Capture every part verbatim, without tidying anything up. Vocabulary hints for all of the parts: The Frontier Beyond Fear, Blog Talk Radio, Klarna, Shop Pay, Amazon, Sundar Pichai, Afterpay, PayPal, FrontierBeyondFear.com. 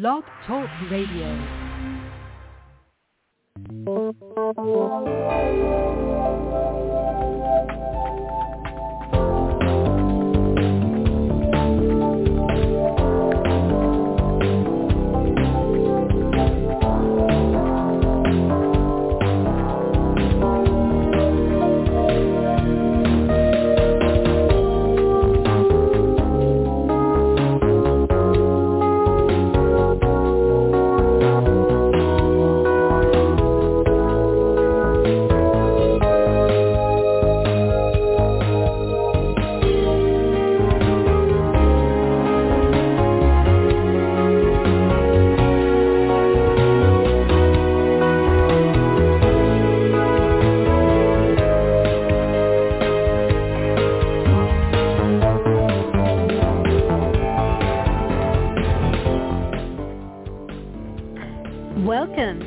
Blog Talk Radio.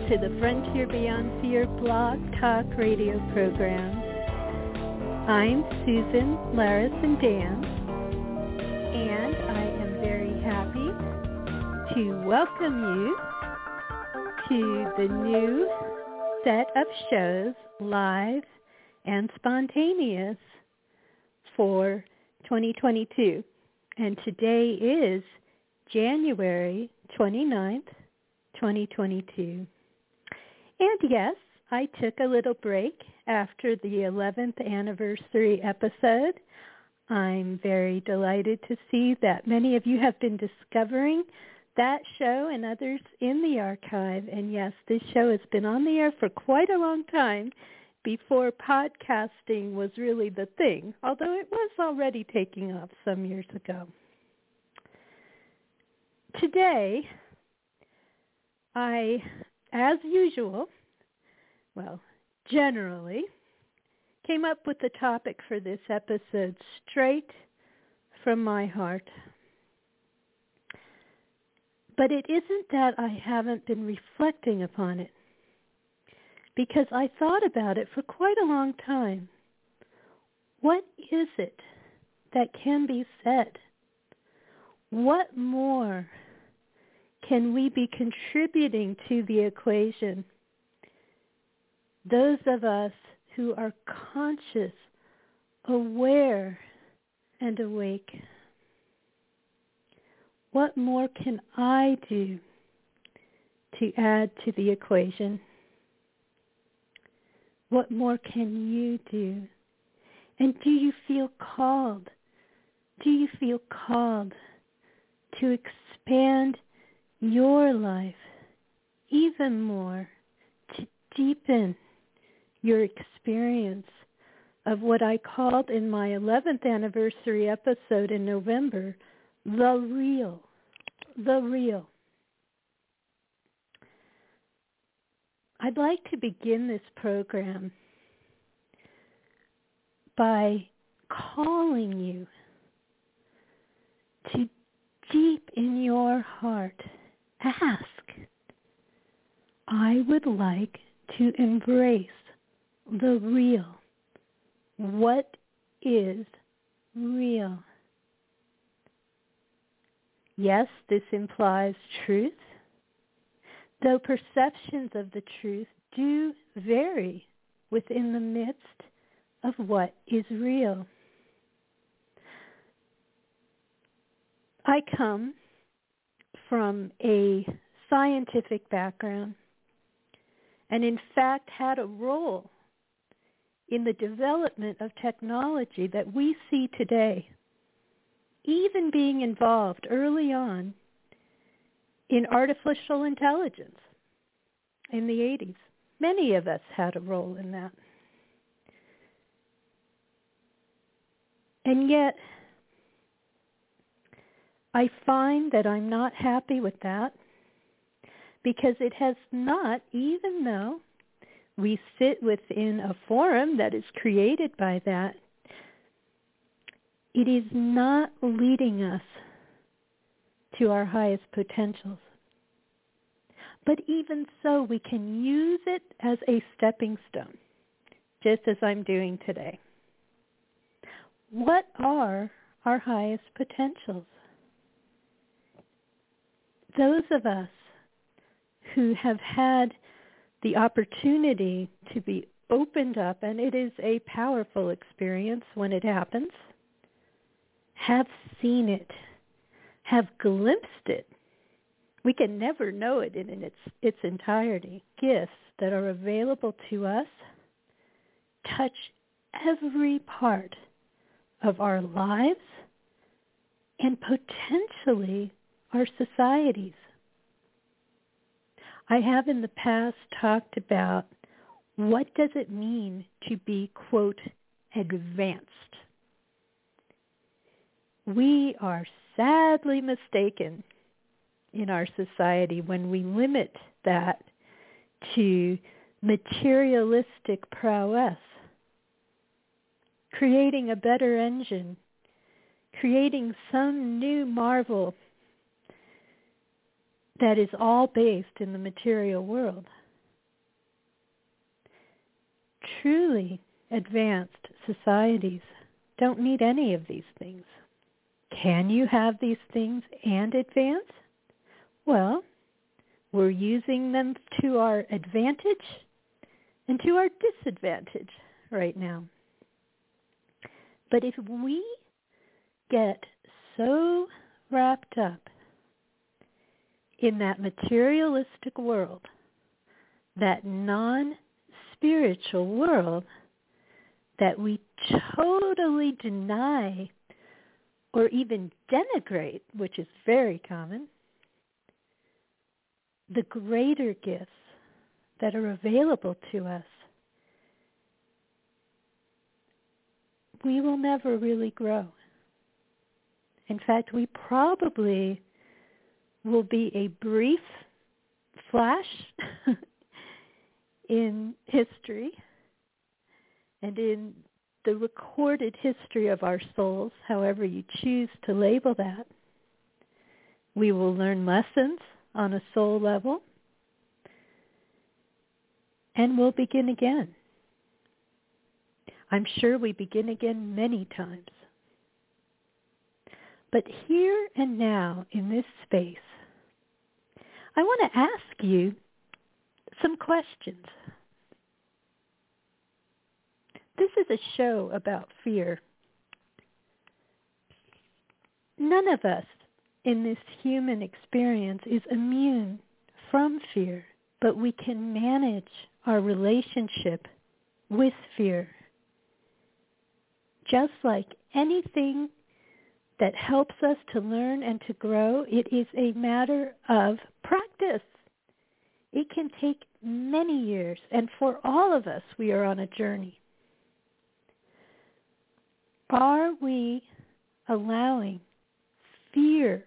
To the Frontier Beyond Fear Blog Talk Radio program. I'm Susan Larison Danz, and I am very happy to welcome you to the new set of shows, live and spontaneous, for twenty twenty-two. And today is January twenty-ninth, twenty twenty-two. And yes, I took a little break after the eleventh anniversary episode. I'm very delighted to see that many of you have been discovering that show and others in the archive. And yes, this show has been on the air for quite a long time before podcasting was really the thing, although it was already taking off some years ago. Today, I... as usual, well, generally, came up with the topic for this episode straight from my heart. But it isn't that I haven't been reflecting upon it, because I thought about it for quite a long time. What is it that can be said? What more can we be contributing to the equation? Those of us who are conscious, aware, and awake. What more can I do to add to the equation? What more can you do? And do you feel called? Do you feel called to expand your life even more, to deepen your experience of what I called in my eleventh anniversary episode in November, the real, the real? I'd like to begin this program by calling you to deep in your heart ask, I would like to embrace the real. What is real? Yes, this implies truth, though perceptions of the truth do vary within the midst of what is real. I come from a scientific background, and in fact had a role in the development of technology that we see today, even being involved early on in artificial intelligence in the eighties. Many of us had a role in that. And yet, I find that I'm not happy with that, because it has not, even though we sit within a forum that is created by that, it is not leading us to our highest potentials. But even so, we can use it as a stepping stone, just as I'm doing today. What are our highest potentials? those of us who have had the opportunity to be opened up, and it is a powerful experience when it happens, have seen it, have glimpsed it. We can never know it in its its entirety. Gifts that are available to us touch every part of our lives and potentially our societies. I have in the past talked about what does it mean to be, quote, advanced. We are sadly mistaken in our society when we limit that to materialistic prowess, creating a better engine, creating some new marvel that is all based in the material world. Truly advanced societies don't need any of these things. Can you have these things and advance? Well, we're using them to our advantage and to our disadvantage right now. But if we get so wrapped up in that materialistic world, that non-spiritual world, that we totally deny or even denigrate, which is very common, the greater gifts that are available to us, we will never really grow. In fact, we probably will be a brief flash in history and in the recorded history of our souls, however you choose to label that. We will learn lessons on a soul level, and we'll begin again. I'm sure we begin again many times. But here and now, in this space, I want to ask you some questions. This is a show about fear. None of us in this human experience is immune from fear, but we can manage our relationship with fear. Just like anything that helps us to learn and to grow, it is a matter of practice. It can take many years, and for all of us, we are on a journey. Are we allowing fear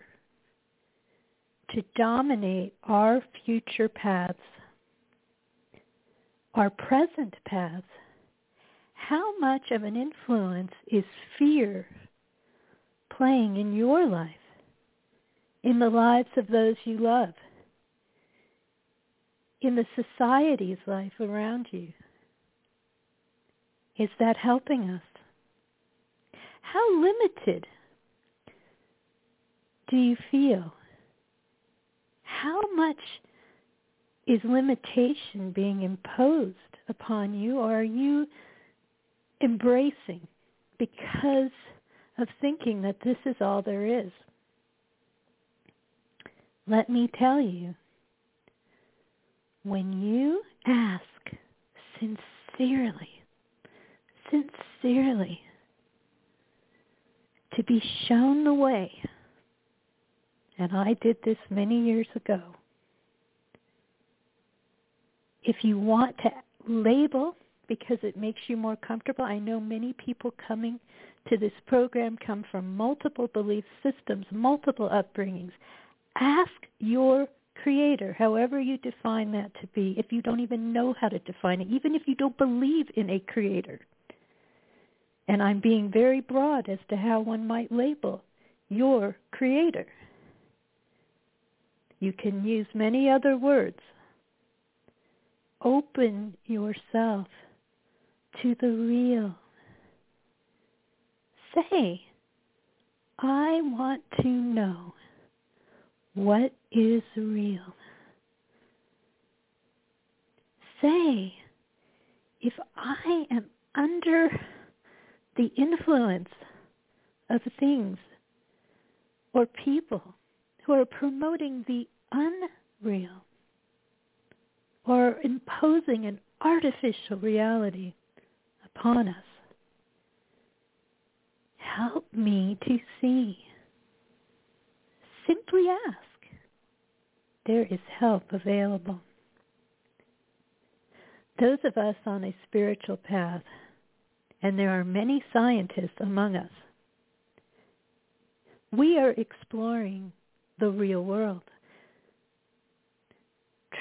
to dominate our future paths, our present paths? How much of an influence is fear playing in your life, in the lives of those you love, in the society's life around you? Is that helping us? How limited do you feel? How much is limitation being imposed upon you, or are you embracing because of thinking that this is all there is? Let me tell you, when you ask sincerely, sincerely to be shown the way, and I did this many years ago, if you want to label, because it makes you more comfortable. I know many people coming to this program come from multiple belief systems, multiple upbringings. Ask your creator, however you define that to be, if you don't even know how to define it, even if you don't believe in a creator. And I'm being very broad as to how one might label your creator. You can use many other words. Open yourself to the real. Say, I want to know What is real? Say, if I am under the influence of things or people who are promoting the unreal or imposing an artificial reality upon us, help me to see. Simply ask. There is help available. Those of us on a spiritual path, and there are many scientists among us, we are exploring the real world.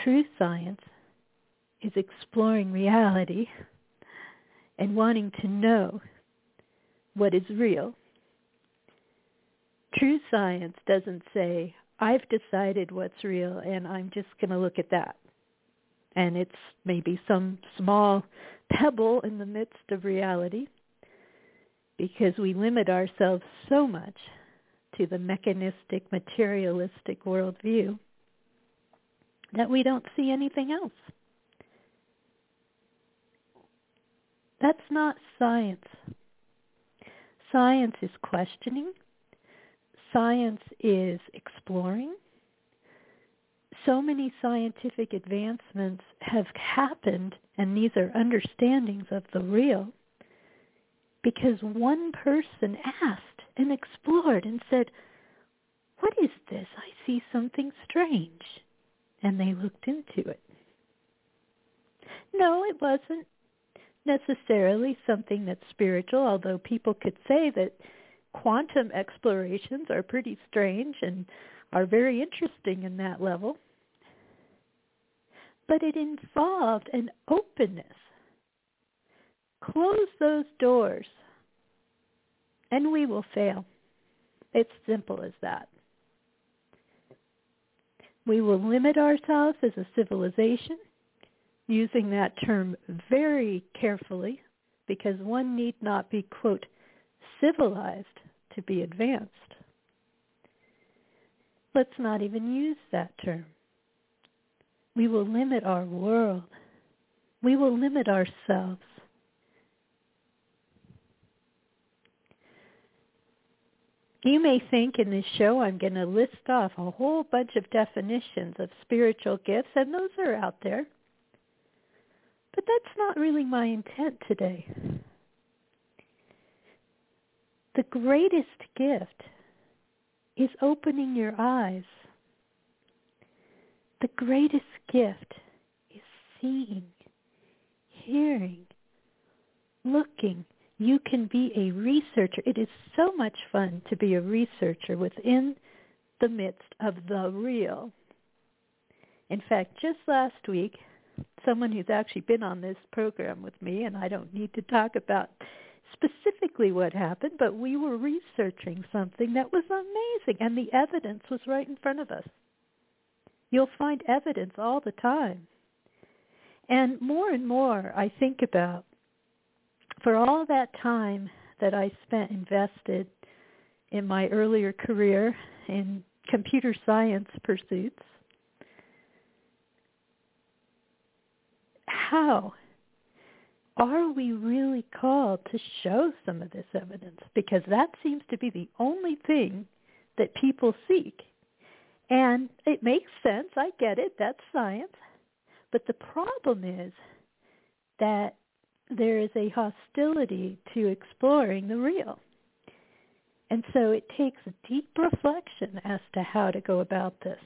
True science is exploring reality and wanting to know what is real. True science doesn't say, I've decided what's real and I'm just going to look at that. And it's maybe some small pebble in the midst of reality, because we limit ourselves so much to the mechanistic, materialistic worldview that we don't see anything else. That's not science. Science is questioning. Science is exploring. So many scientific advancements have happened, and these are understandings of the real, because one person asked and explored and said, what is this? I see something strange. And they looked into it. No, it wasn't necessarily something that's spiritual, although people could say that quantum explorations are pretty strange and are very interesting in that level. But it involved an openness. Close those doors, and we will fail. It's simple as that. We will limit ourselves as a civilization, using that term very carefully, because one need not be, quote, civilized to be advanced. Let's not even use that term. We will limit our world. We will limit ourselves. You may think in this show I'm going to list off a whole bunch of definitions of spiritual gifts, and those are out there. But that's not really my intent today. The greatest gift is opening your eyes. The greatest gift is seeing, hearing, looking. You can be a researcher. It is so much fun to be a researcher within the midst of the real. In fact, just last week, someone who's actually been on this program with me, and I don't need to talk about specifically what happened, but we were researching something that was amazing, and the evidence was right in front of us. You'll find evidence all the time. And more and more I think about, for all that time that I spent invested in my earlier career in computer science pursuits, how are we really called to show some of this evidence? Because that seems to be the only thing that people seek. And it makes sense. I get it. That's science. But the problem is that there is a hostility to exploring the real. And so it takes a deep reflection as to how to go about this.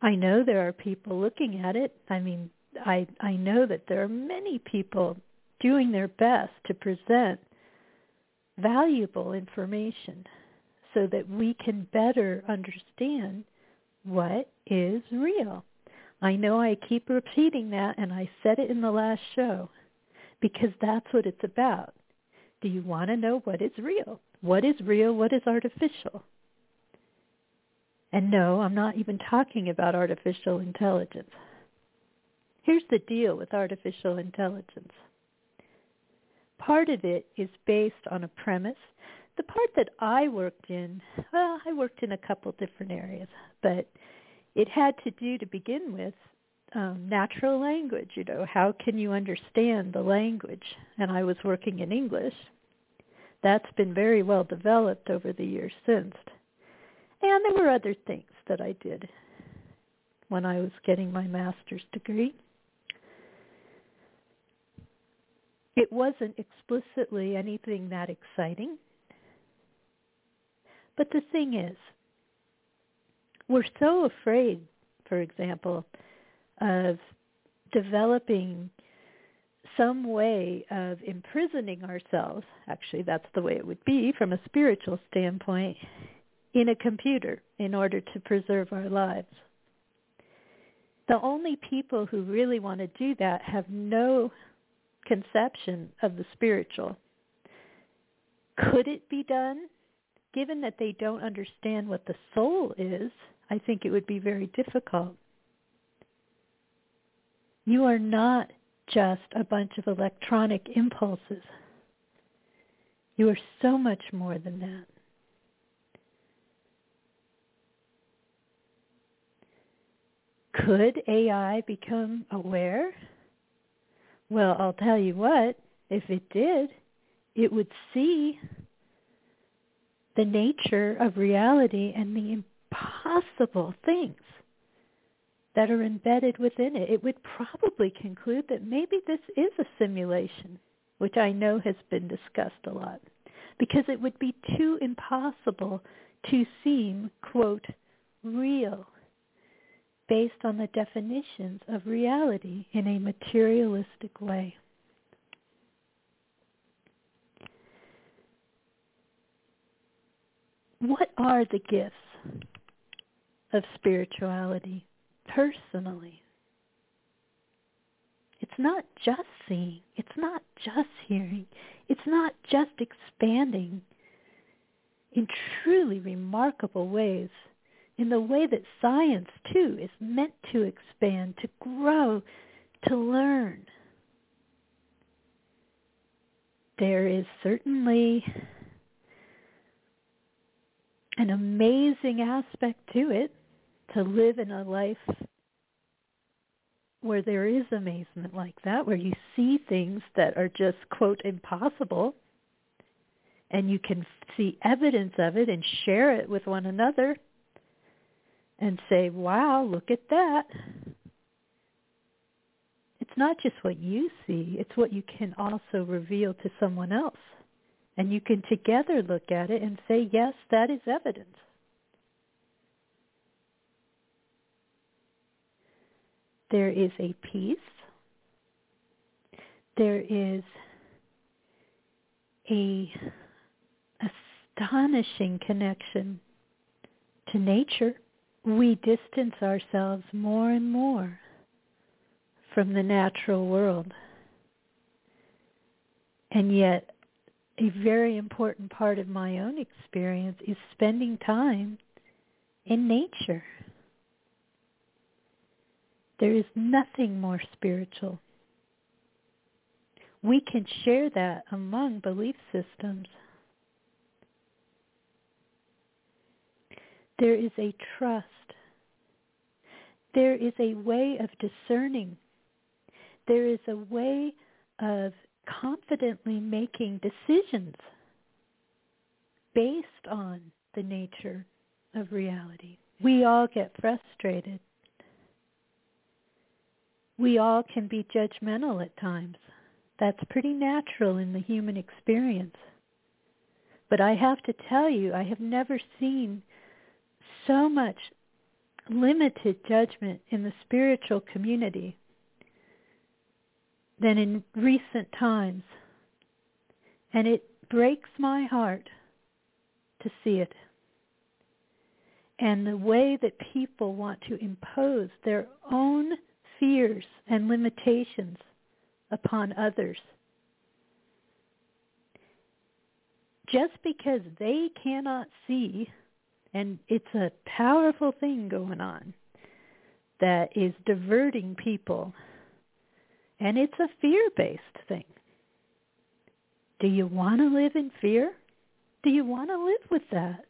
I know there are people looking at it. I mean, I, I know that there are many people doing their best to present valuable information so that we can better understand what is real. I know I keep repeating that, and I said it in the last show, because that's what it's about. Do you want to know what is real? What is real? What is artificial? And no, I'm not even talking about artificial intelligence. Here's the deal with artificial intelligence. Part of it is based on a premise the part that I worked in, well, I worked in a couple different areas, but it had to do to begin with um, natural language. You know, how can you understand the language? And I was working in English. That's been very well developed over the years since. And there were other things that I did when I was getting my master's degree. It wasn't explicitly anything that exciting. But the thing is, we're so afraid, for example, of developing some way of imprisoning ourselves, actually that's the way it would be from a spiritual standpoint, in a computer in order to preserve our lives. The only people who really want to do that have no conception of the spiritual. Could it be done? Given that they don't understand what the soul is, I think it would be very difficult. You are not just a bunch of electronic impulses. You are so much more than that. Could A I become aware? Well, I'll tell you what, if it did, it would see the nature of reality and the impossible things that are embedded within it. It would probably conclude that maybe this is a simulation, which I know has been discussed a lot, because it would be too impossible to seem, quote, real, based on the definitions of reality in a materialistic way. What are the gifts of spirituality personally? It's not just seeing. It's not just hearing. It's not just expanding in truly remarkable ways, in the way that science, too, is meant to expand, to grow, to learn. There is certainly an amazing aspect to it, to live in a life where there is amazement like that, where you see things that are just, quote, impossible, and you can see evidence of it and share it with one another and say, wow, look at that. It's not just what you see, it's what you can also reveal to someone else. And you can together look at it and say, yes, that is evidence. There is a peace. There is a astonishing connection to nature. We distance ourselves more and more from the natural world. And yet, a very important part of my own experience is spending time in nature. There is nothing more spiritual. We can share that among belief systems. There is a trust. There is a way of discerning. There is a way of confidently making decisions based on the nature of reality. We all get frustrated. We all can be judgmental at times. That's pretty natural in the human experience. But I have to tell you, I have never seen so much limited judgment in the spiritual community than in recent times. And it breaks my heart to see it. And the way that people want to impose their own fears and limitations upon others. Just because they cannot see, and it's a powerful thing going on that is diverting people. And it's a fear-based thing. Do you want to live in fear? Do you want to live with that?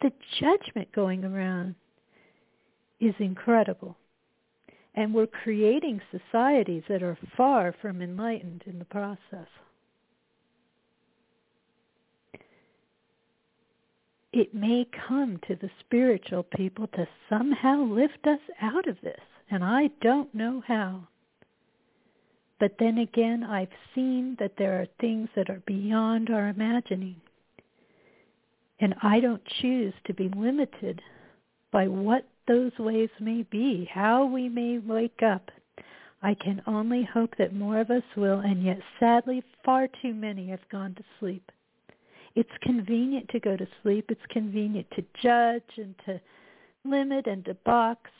The judgment going around is incredible. And we're creating societies that are far from enlightened in the process. It may come to the spiritual people to somehow lift us out of this, and I don't know how. But then again, I've seen that there are things that are beyond our imagining, and I don't choose to be limited by what those ways may be, how we may wake up. I can only hope that more of us will, and yet sadly, far too many have gone to sleep. It's convenient to go to sleep. It's convenient to judge and to limit and to box.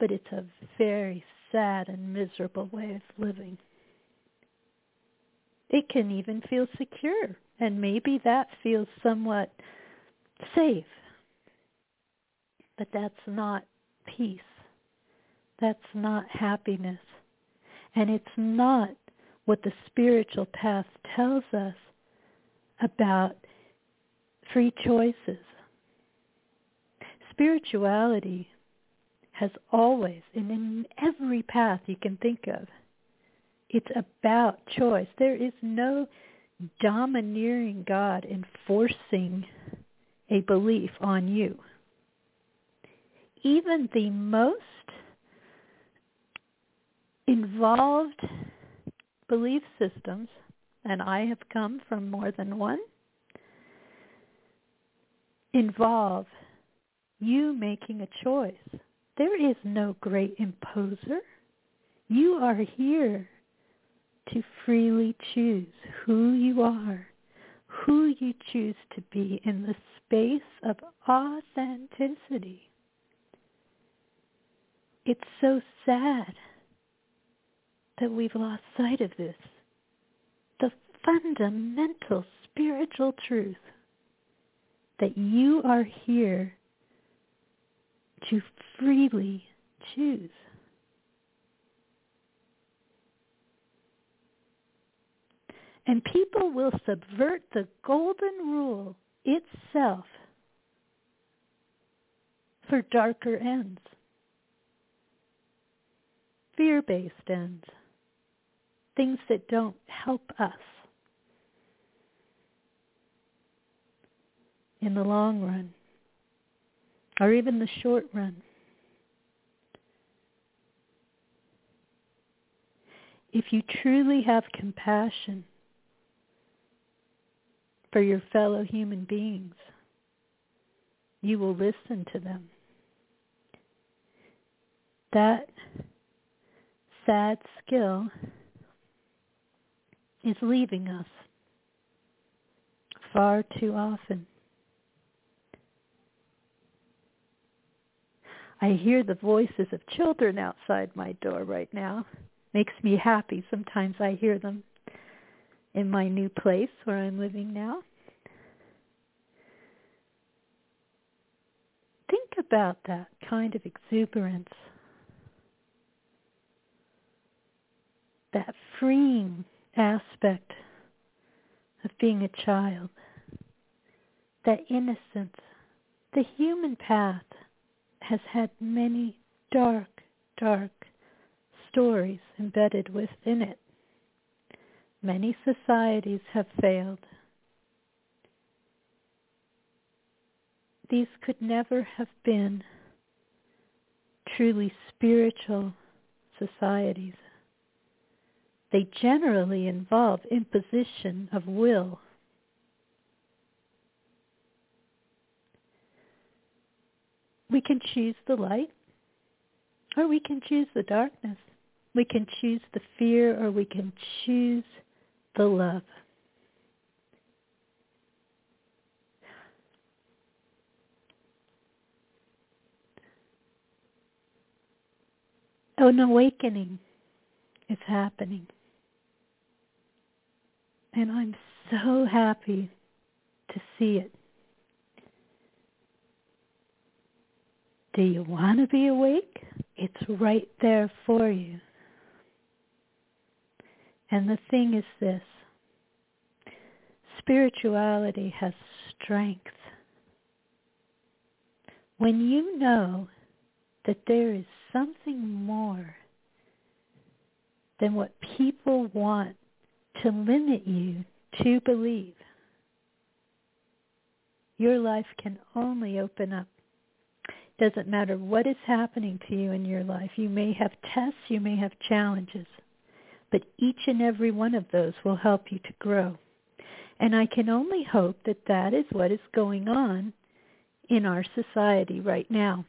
But it's a very sad and miserable way of living. It can even feel secure, and maybe that feels somewhat safe. But that's not peace. That's not happiness. And it's not what the spiritual path tells us about free choices. Spirituality has always, and in every path you can think of, it's about choice. There is no domineering God enforcing a belief on you. Even the most involved belief systems, and I have come from more than one, involve you making a choice. There is no great imposer. You are here to freely choose who you are, who you choose to be in the space of authenticity. It's so sad that we've lost sight of this. Fundamental spiritual truth that you are here to freely choose. And people will subvert the golden rule itself for darker ends, fear-based ends, things that don't help us in the long run, or even the short run. If you truly have compassion for your fellow human beings, you will listen to them. That sad skill is leaving us far too often. I hear the voices of children outside my door right now. Makes me happy. Sometimes I hear them in my new place where I'm living now. Think about that kind of exuberance, that freeing aspect of being a child, that innocence, the human path has had many dark, dark stories embedded within it. Many societies have failed. These could never have been truly spiritual societies. They generally involve imposition of will. We can choose the light, or we can choose the darkness. We can choose the fear, or we can choose the love. An awakening is happening. And I'm so happy to see it. Do you want to be awake? It's right there for you. And the thing is this. spirituality has strength when you know that there is something more than what people want to limit you to believe. Your life can only open up. Doesn't matter what is happening to you in your life. You may have tests, you may have challenges, but each and every one of those will help you to grow. And I can only hope that that is what is going on in our society right now.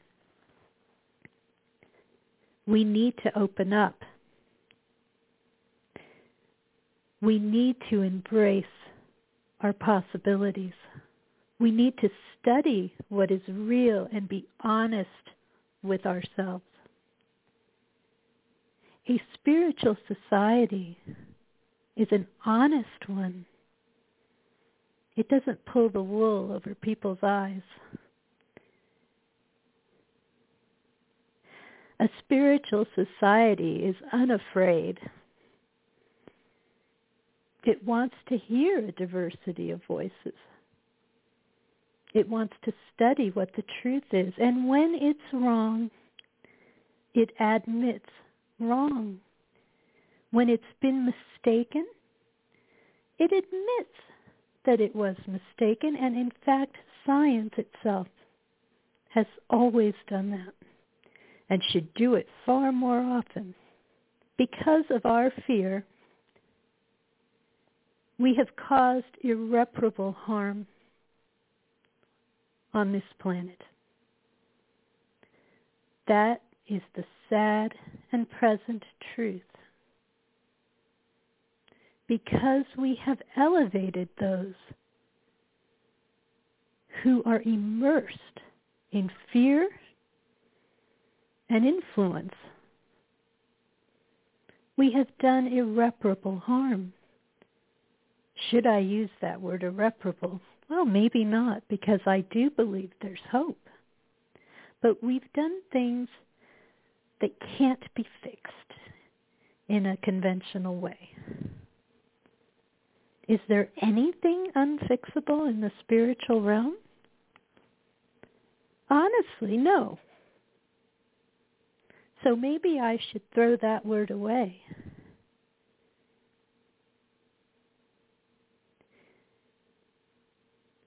We need to open up. We need to embrace our possibilities. We need to study what is real and be honest with ourselves. A spiritual society is an honest one. It doesn't pull the wool over people's eyes. A spiritual society is unafraid. It wants to hear a diversity of voices. It wants to study what the truth is. And when it's wrong, it admits wrong. When it's been mistaken, it admits that it was mistaken. And in fact, science itself has always done that and should do it far more often. Because of our fear, we have caused irreparable harm on this planet. That is the sad and present truth. Because we have elevated those who are immersed in fear and influence, we have done irreparable harm. Should I use that word irreparable? Well, maybe not, because I do believe there's hope. But we've done things that can't be fixed in a conventional way. Is there anything unfixable in the spiritual realm? Honestly, no. So maybe I should throw that word away.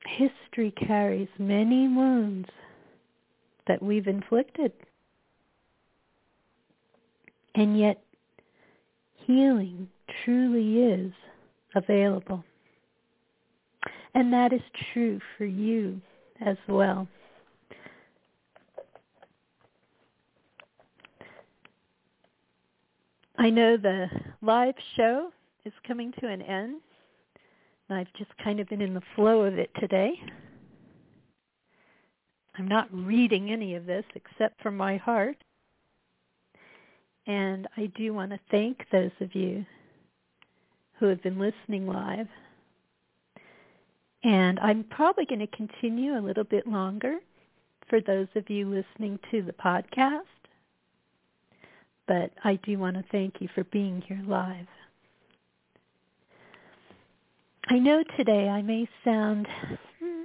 History carries many wounds that we've inflicted. And yet, healing truly is available. And that is true for you as well. I know the live show is coming to an end. I've just kind of been in the flow of it today. I'm not reading any of this except from my heart. And I do want to thank those of you who have been listening live. And I'm probably going to continue a little bit longer for those of you listening to the podcast. But I do want to thank you for being here live. I know today I may sound hmm,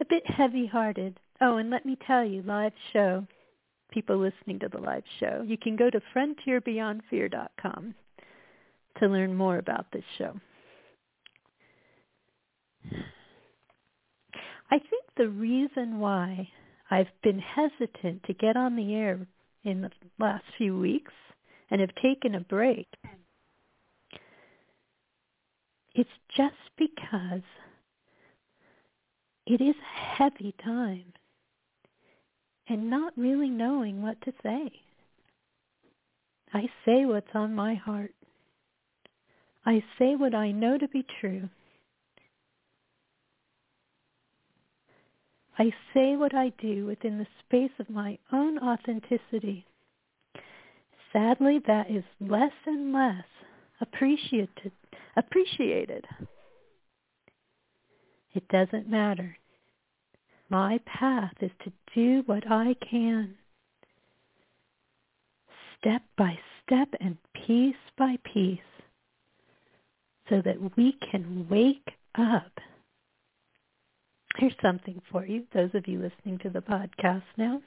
a bit heavy-hearted. Oh, and let me tell you, live show, people listening to the live show, you can go to frontier beyond fear dot com to learn more about this show. I think the reason why I've been hesitant to get on the air in the last few weeks and have taken a break, it's just because it is a heavy time and not really knowing what to say. I say what's on my heart. I say what I know to be true. I say what I do within the space of my own authenticity. Sadly, that is less and less appreciated. Appreciated. It doesn't matter. My path is to do what I can, step by step and piece by piece, so that we can wake up. Here's something for you, those of you listening to the podcast now.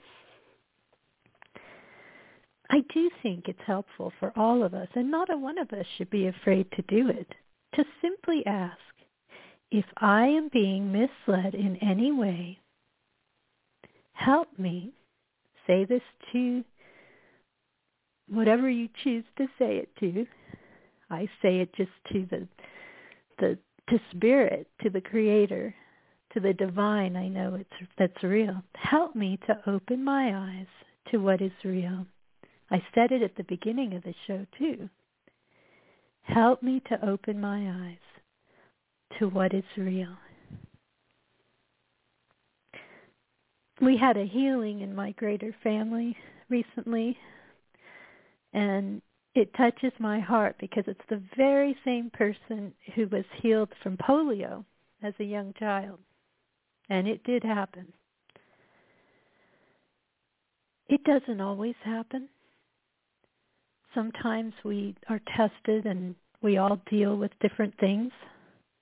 I do think it's helpful for all of us, and not a one of us should be afraid to do it, to simply ask, if I am being misled in any way, help me say this to whatever you choose to say it to. I say it just to the the to Spirit, to the Creator, to the divine. I know it's that's real. Help me to open my eyes to what is real. I said it at the beginning of the show too. Help me to open my eyes to what is real. We had a healing in my greater family recently, and it touches my heart because it's the very same person who was healed from polio as a young child. And it did happen. It doesn't always happen. Sometimes we are tested and we all deal with different things,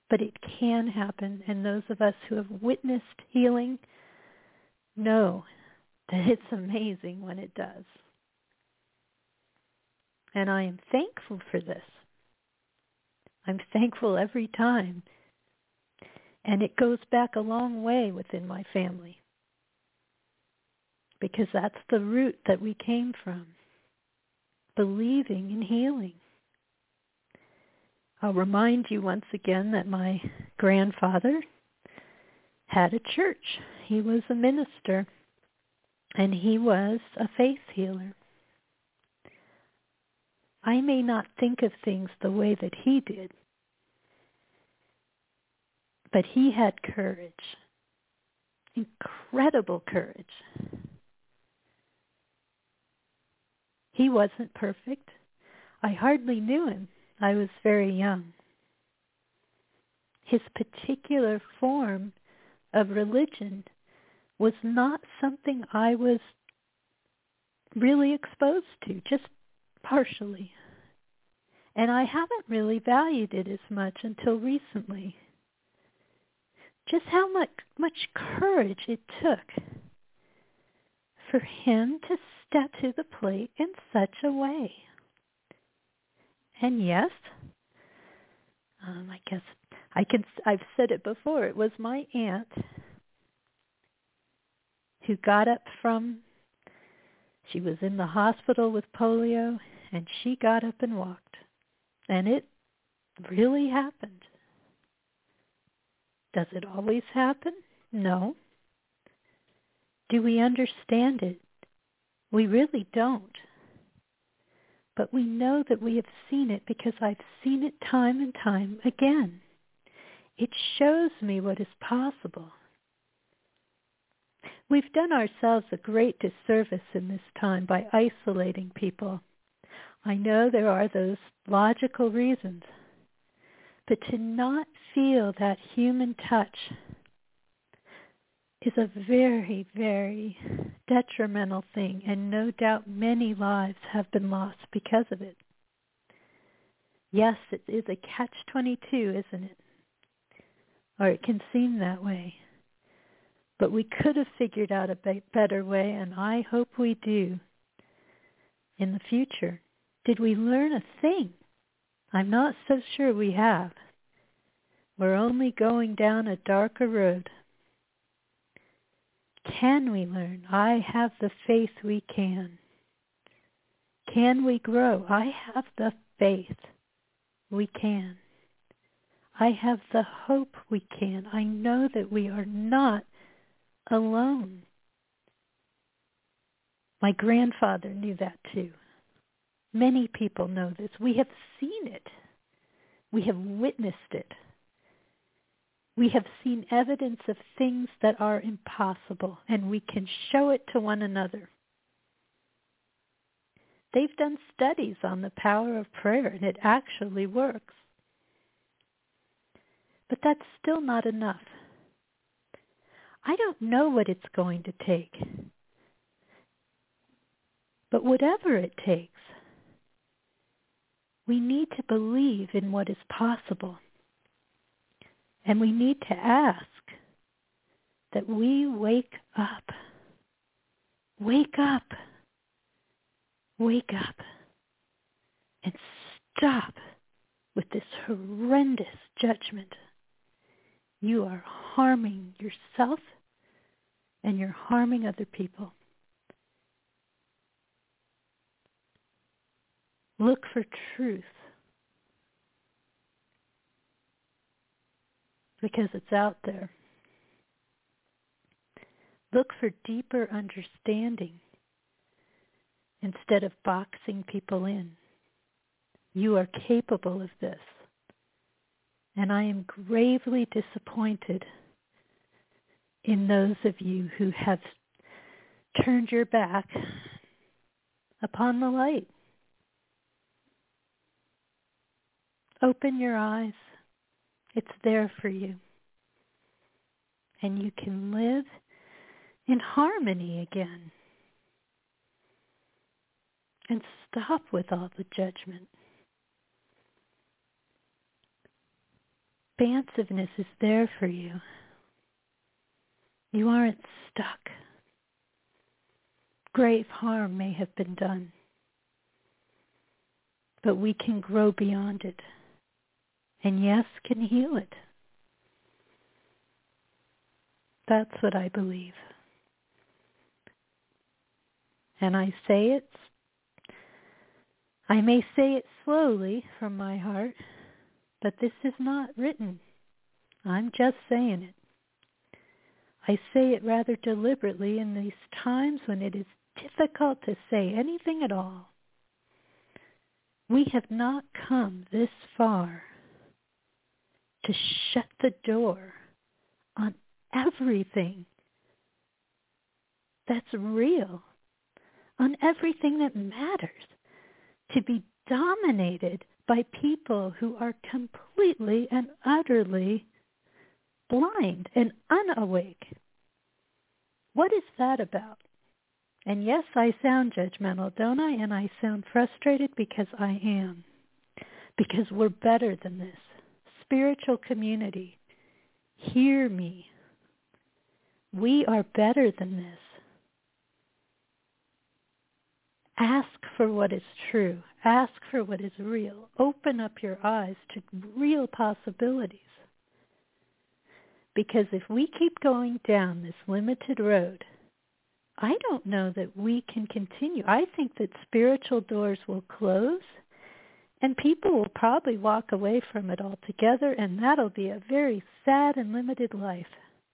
but it can happen. And those of us who have witnessed healing know that it's amazing when it does. And I am thankful for this. I'm thankful every time. And it goes back a long way within my family, because that's the root that we came from, believing in healing. I'll remind you once again that my grandfather had a church. He was a minister, and he was a faith healer. I may not think of things the way that he did, but he had courage, incredible courage. He wasn't perfect. I hardly knew him. I was very young. His particular form of religion was not something I was really exposed to, just partially. And I haven't really valued it as much until recently. Just how much, much courage it took for him to step to the plate in such a way. And yes, um, I guess I can, I've said it before, it was my aunt who got up from, she was in the hospital with polio, and she got up and walked. And it really happened. Does it always happen? No. Do we understand it? We really don't. But we know that we have seen it because I've seen it time and time again. It shows me what is possible. We've done ourselves a great disservice in this time by isolating people. I know there are those logical reasons, but to not feel that human touch is a very, very detrimental thing, and no doubt many lives have been lost because of it. Yes, it is a catch twenty-two, isn't it? Or it can seem that way. But we could have figured out a better way, and I hope we do in the future. Did we learn a thing? I'm not so sure we have. We're only going down a darker road. Can we learn? I have the faith we can. Can we grow? I have the faith we can. I have the hope we can. I know that we are not alone. My grandfather knew that too. Many people know this. We have seen it. We have witnessed it. We have seen evidence of things that are impossible, and we can show it to one another. They've done studies on the power of prayer, and it actually works. But that's still not enough. I don't know what it's going to take. But whatever it takes, we need to believe in what is possible. And we need to ask that we wake up. Wake up. Wake up. And stop with this horrendous judgment. You are harming yourself and you're harming other people. Look for truth, because it's out there. Look for deeper understanding instead of boxing people in. You are capable of this. And I am gravely disappointed in those of you who have turned your back upon the light. Open your eyes. It's there for you. And you can live in harmony again. And stop with all the judgment. Expansiveness is there for you. You aren't stuck. Grave harm may have been done, but we can grow beyond it. And yes, can heal it. That's what I believe. And I say it, I may say it slowly from my heart, but this is not written. I'm just saying it. I say it rather deliberately in these times when it is difficult to say anything at all. We have not come this far to shut the door on everything that's real, on everything that matters, to be dominated by people who are completely and utterly blind and unawake. What is that about? And yes, I sound judgmental, don't I? And I sound frustrated, because I am. Because we're better than this. Spiritual community, hear me. We are better than this. Ask for what is true. Ask for what is real. Open up your eyes to real possibilities. Because if we keep going down this limited road, I don't know that we can continue. I think that spiritual doors will close, and people will probably walk away from it altogether, and that'll be a very sad and limited life.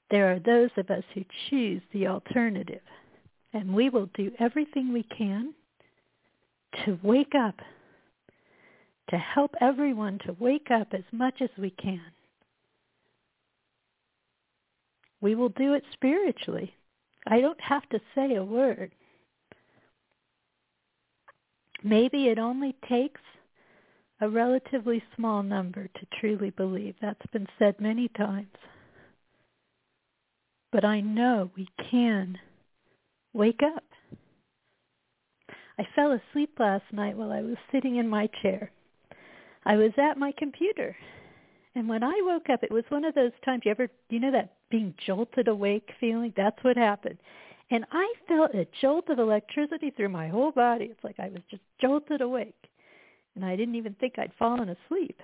There are those of us who choose the alternative, and we will do everything we can to wake up, to help everyone to wake up as much as we can. We will do it spiritually. I don't have to say a word. Maybe it only takes a relatively small number to truly believe. That's been said many times. But I know we can wake up. I fell asleep last night while I was sitting in my chair. I was at my computer. And when I woke up, it was one of those times, you ever, you know that being jolted awake feeling? That's what happened. And I felt a jolt of electricity through my whole body. It's like I was just jolted awake. And I didn't even think I'd fallen asleep.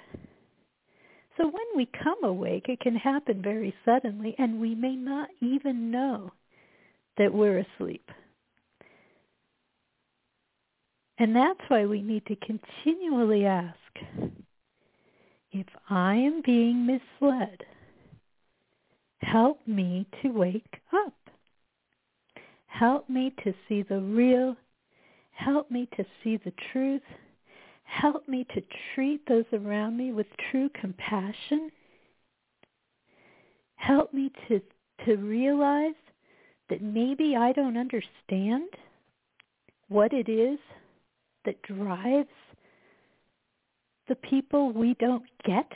So when we come awake, it can happen very suddenly, and we may not even know that we're asleep. And that's why we need to continually ask, if I am being misled, help me to wake up. Help me to see the real. Help me to see the truth. Help me to treat those around me with true compassion. Help me to, to realize that maybe I don't understand what it is that drives the people we don't get.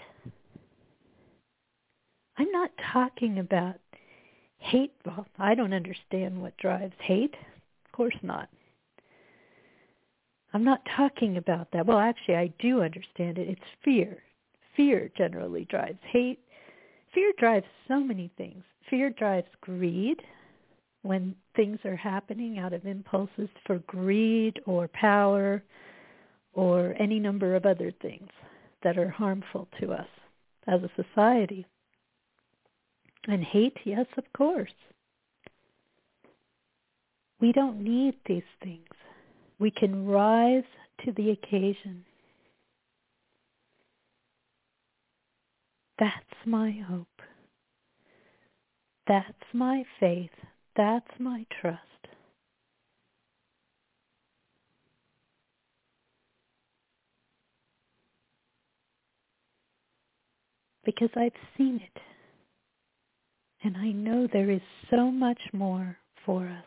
I'm not talking about hate. Well, I don't understand what drives hate. Of course not. I'm not talking about that. Well, actually, I do understand it. It's fear. Fear generally drives hate. Fear drives so many things. Fear drives greed. When things are happening out of impulses for greed or power or any number of other things that are harmful to us as a society. And hate, yes, of course. We don't need these things. We can rise to the occasion. That's my hope. That's my faith. That's my trust. Because I've seen it. And I know there is so much more for us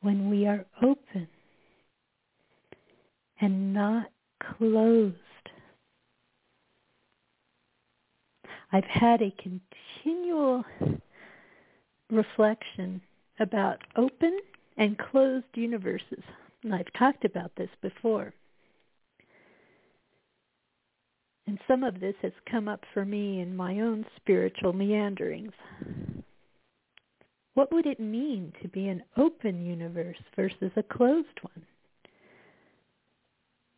when we are open and not closed. I've had a continual reflection about open and closed universes. And I've talked about this before. And some of this has come up for me in my own spiritual meanderings. What would it mean to be an open universe versus a closed one?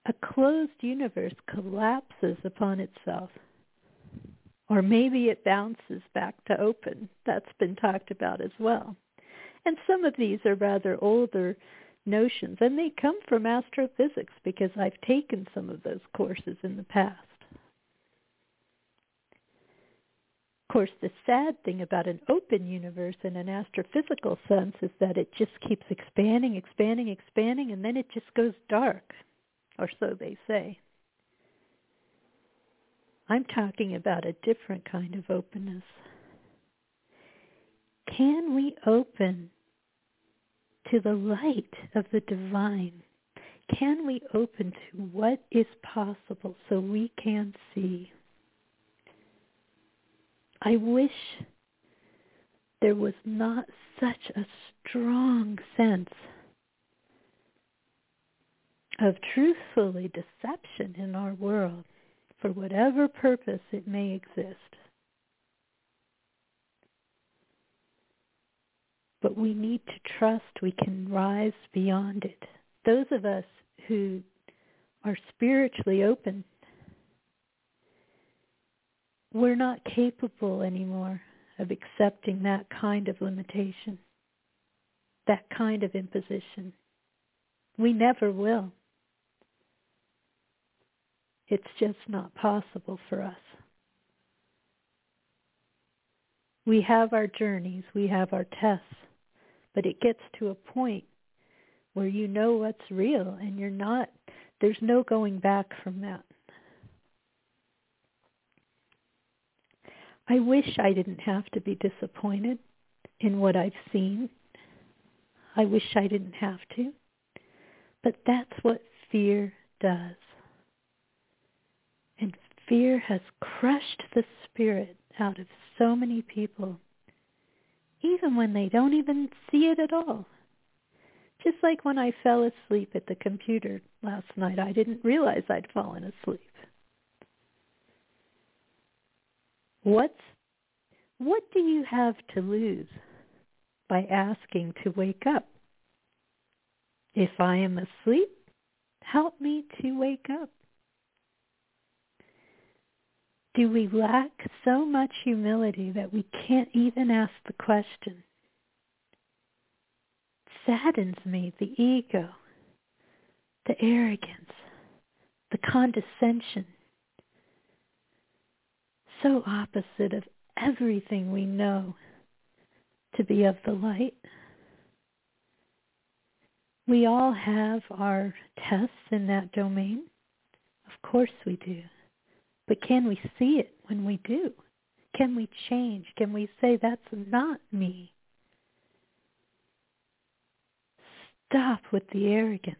A closed universe collapses upon itself. Or maybe it bounces back to open. That's been talked about as well. And some of these are rather older notions, and they come from astrophysics because I've taken some of those courses in the past. Of course, the sad thing about an open universe in an astrophysical sense is that it just keeps expanding, expanding, expanding, and then it just goes dark, or so they say. I'm talking about a different kind of openness. Can we open to the light of the divine? Can we open to what is possible so we can see? I wish there was not such a strong sense of truthfully deception in our world for whatever purpose it may exist. But we need to trust we can rise beyond it. Those of us who are spiritually open, we're not capable anymore of accepting that kind of limitation, that kind of imposition. We never will. It's just not possible for us. We have our journeys, we have our tests, but it gets to a point where you know what's real and you're not, there's no going back from that. I wish I didn't have to be disappointed in what I've seen. I wish I didn't have to. But that's what fear does. And fear has crushed the spirit out of so many people, even when they don't even see it at all. Just like when I fell asleep at the computer last night, I didn't realize I'd fallen asleep. What's, what do you have to lose by asking to wake up? If I am asleep, help me to wake up. Do we lack so much humility that we can't even ask the question? Saddens me, the ego, the arrogance, the condescension. So opposite of everything we know to be of the light. We all have our tests in that domain. Of course we do. But can we see it when we do? Can we change? Can we say, that's not me? Stop with the arrogance.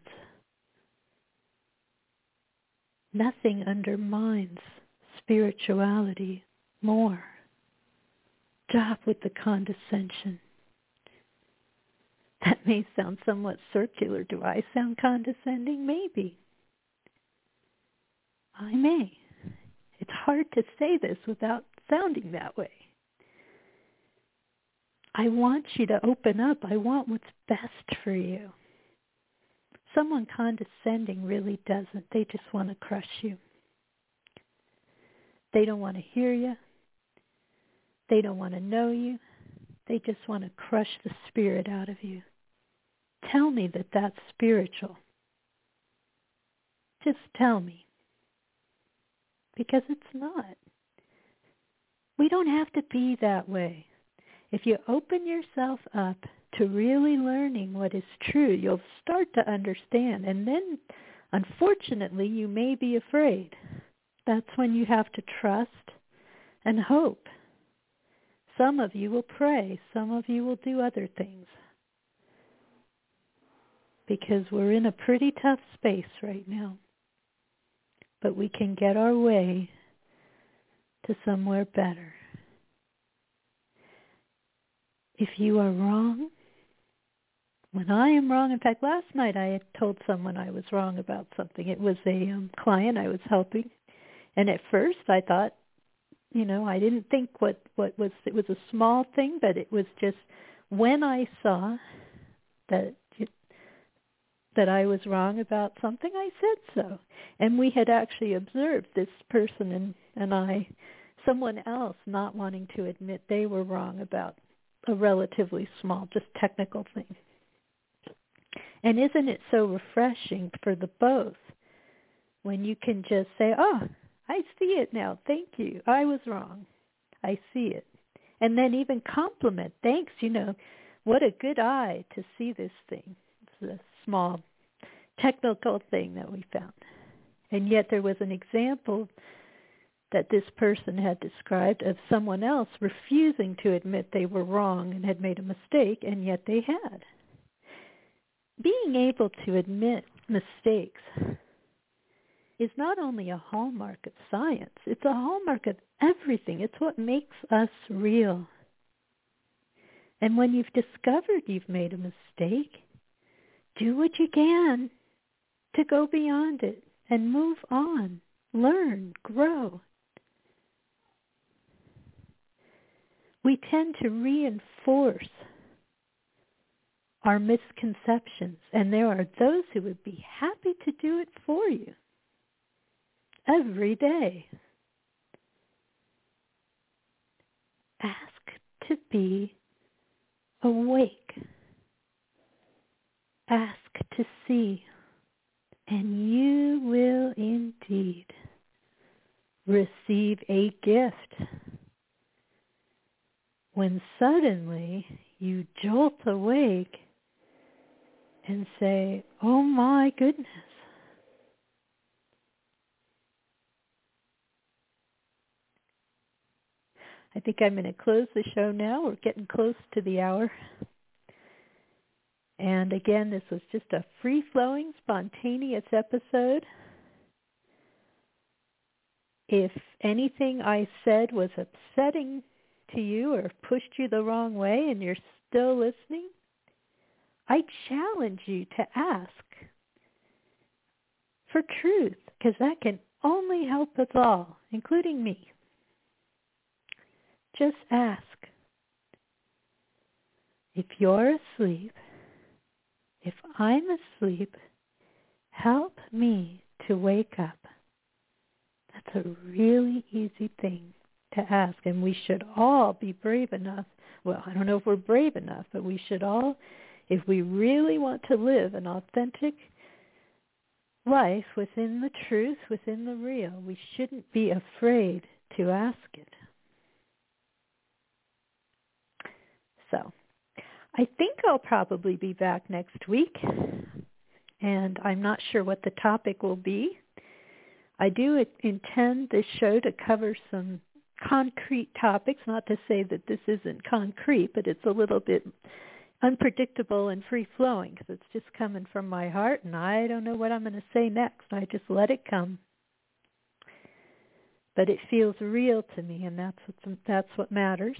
Nothing undermines spirituality more. Stop with the condescension. That may sound somewhat circular. Do I sound condescending? Maybe. I may. It's hard to say this without sounding that way. I want you to open up. I want what's best for you. Someone condescending really doesn't. They just want to crush you. They don't want to hear you. They don't want to know you. They just want to crush the spirit out of you. Tell me that that's spiritual. Just tell me. Because it's not. We don't have to be that way. If you open yourself up to really learning what is true, you'll start to understand. And then, unfortunately, you may be afraid. That's when you have to trust and hope. Some of you will pray. Some of you will do other things. Because we're in a pretty tough space right now. But we can get our way to somewhere better. If you are wrong, when I am wrong, in fact, last night I had told someone I was wrong about something. It was a um, client I was helping. And at first I thought, you know, I didn't think what, what was, it was a small thing, but it was just when I saw that that I was wrong about something, I said so. And we had actually observed this person and, and I, someone else not wanting to admit they were wrong about a relatively small, just technical thing. And isn't it so refreshing for the both when you can just say, oh, I see it now. Thank you. I was wrong. I see it. And then even compliment. Thanks, you know, what a good eye to see this thing. It's a small technical thing that we found. And yet there was an example that this person had described of someone else refusing to admit they were wrong and had made a mistake, and yet they had. Being able to admit mistakes is not only a hallmark of science, it's a hallmark of everything. It's what makes us real. And when you've discovered you've made a mistake, do what you can to go beyond it and move on, learn, grow. We tend to reinforce our misconceptions, and there are those who would be happy to do it for you every day. Ask to be awake. Ask to see, and you will indeed receive a gift. When suddenly you jolt awake and say, oh my goodness, I think I'm going to close the show now. We're getting close to the hour. And again, this was just a free-flowing, spontaneous episode. If anything I said was upsetting to you or pushed you the wrong way and you're still listening, I challenge you to ask for truth, because that can only help us all, including me. Just ask. If you're asleep, if I'm asleep, help me to wake up. That's a really easy thing to ask, and we should all be brave enough. Well, I don't know if we're brave enough, but we should all, if we really want to live an authentic life within the truth, within the real, we shouldn't be afraid to ask it. So I think I'll probably be back next week, and I'm not sure what the topic will be. I do intend this show to cover some concrete topics, not to say that this isn't concrete, but it's a little bit unpredictable and free-flowing because it's just coming from my heart, and I don't know what I'm going to say next. I just let it come. But it feels real to me, and that's what, that's what matters.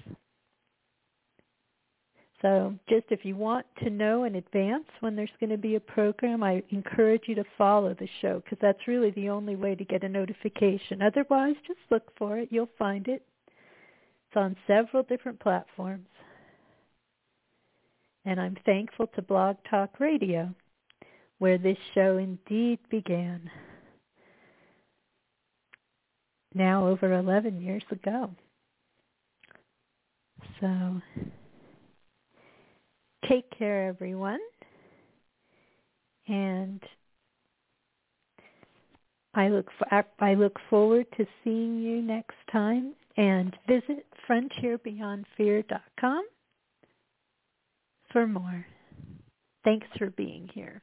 So just if you want to know in advance when there's going to be a program, I encourage you to follow the show because that's really the only way to get a notification. Otherwise, just look for it. You'll find it. It's on several different platforms. And I'm thankful to Blog Talk Radio, where this show indeed began now over eleven years ago. So take care, everyone. And I look for, I look forward to seeing you next time. And visit Frontier Beyond Fear dot com for more. Thanks for being here.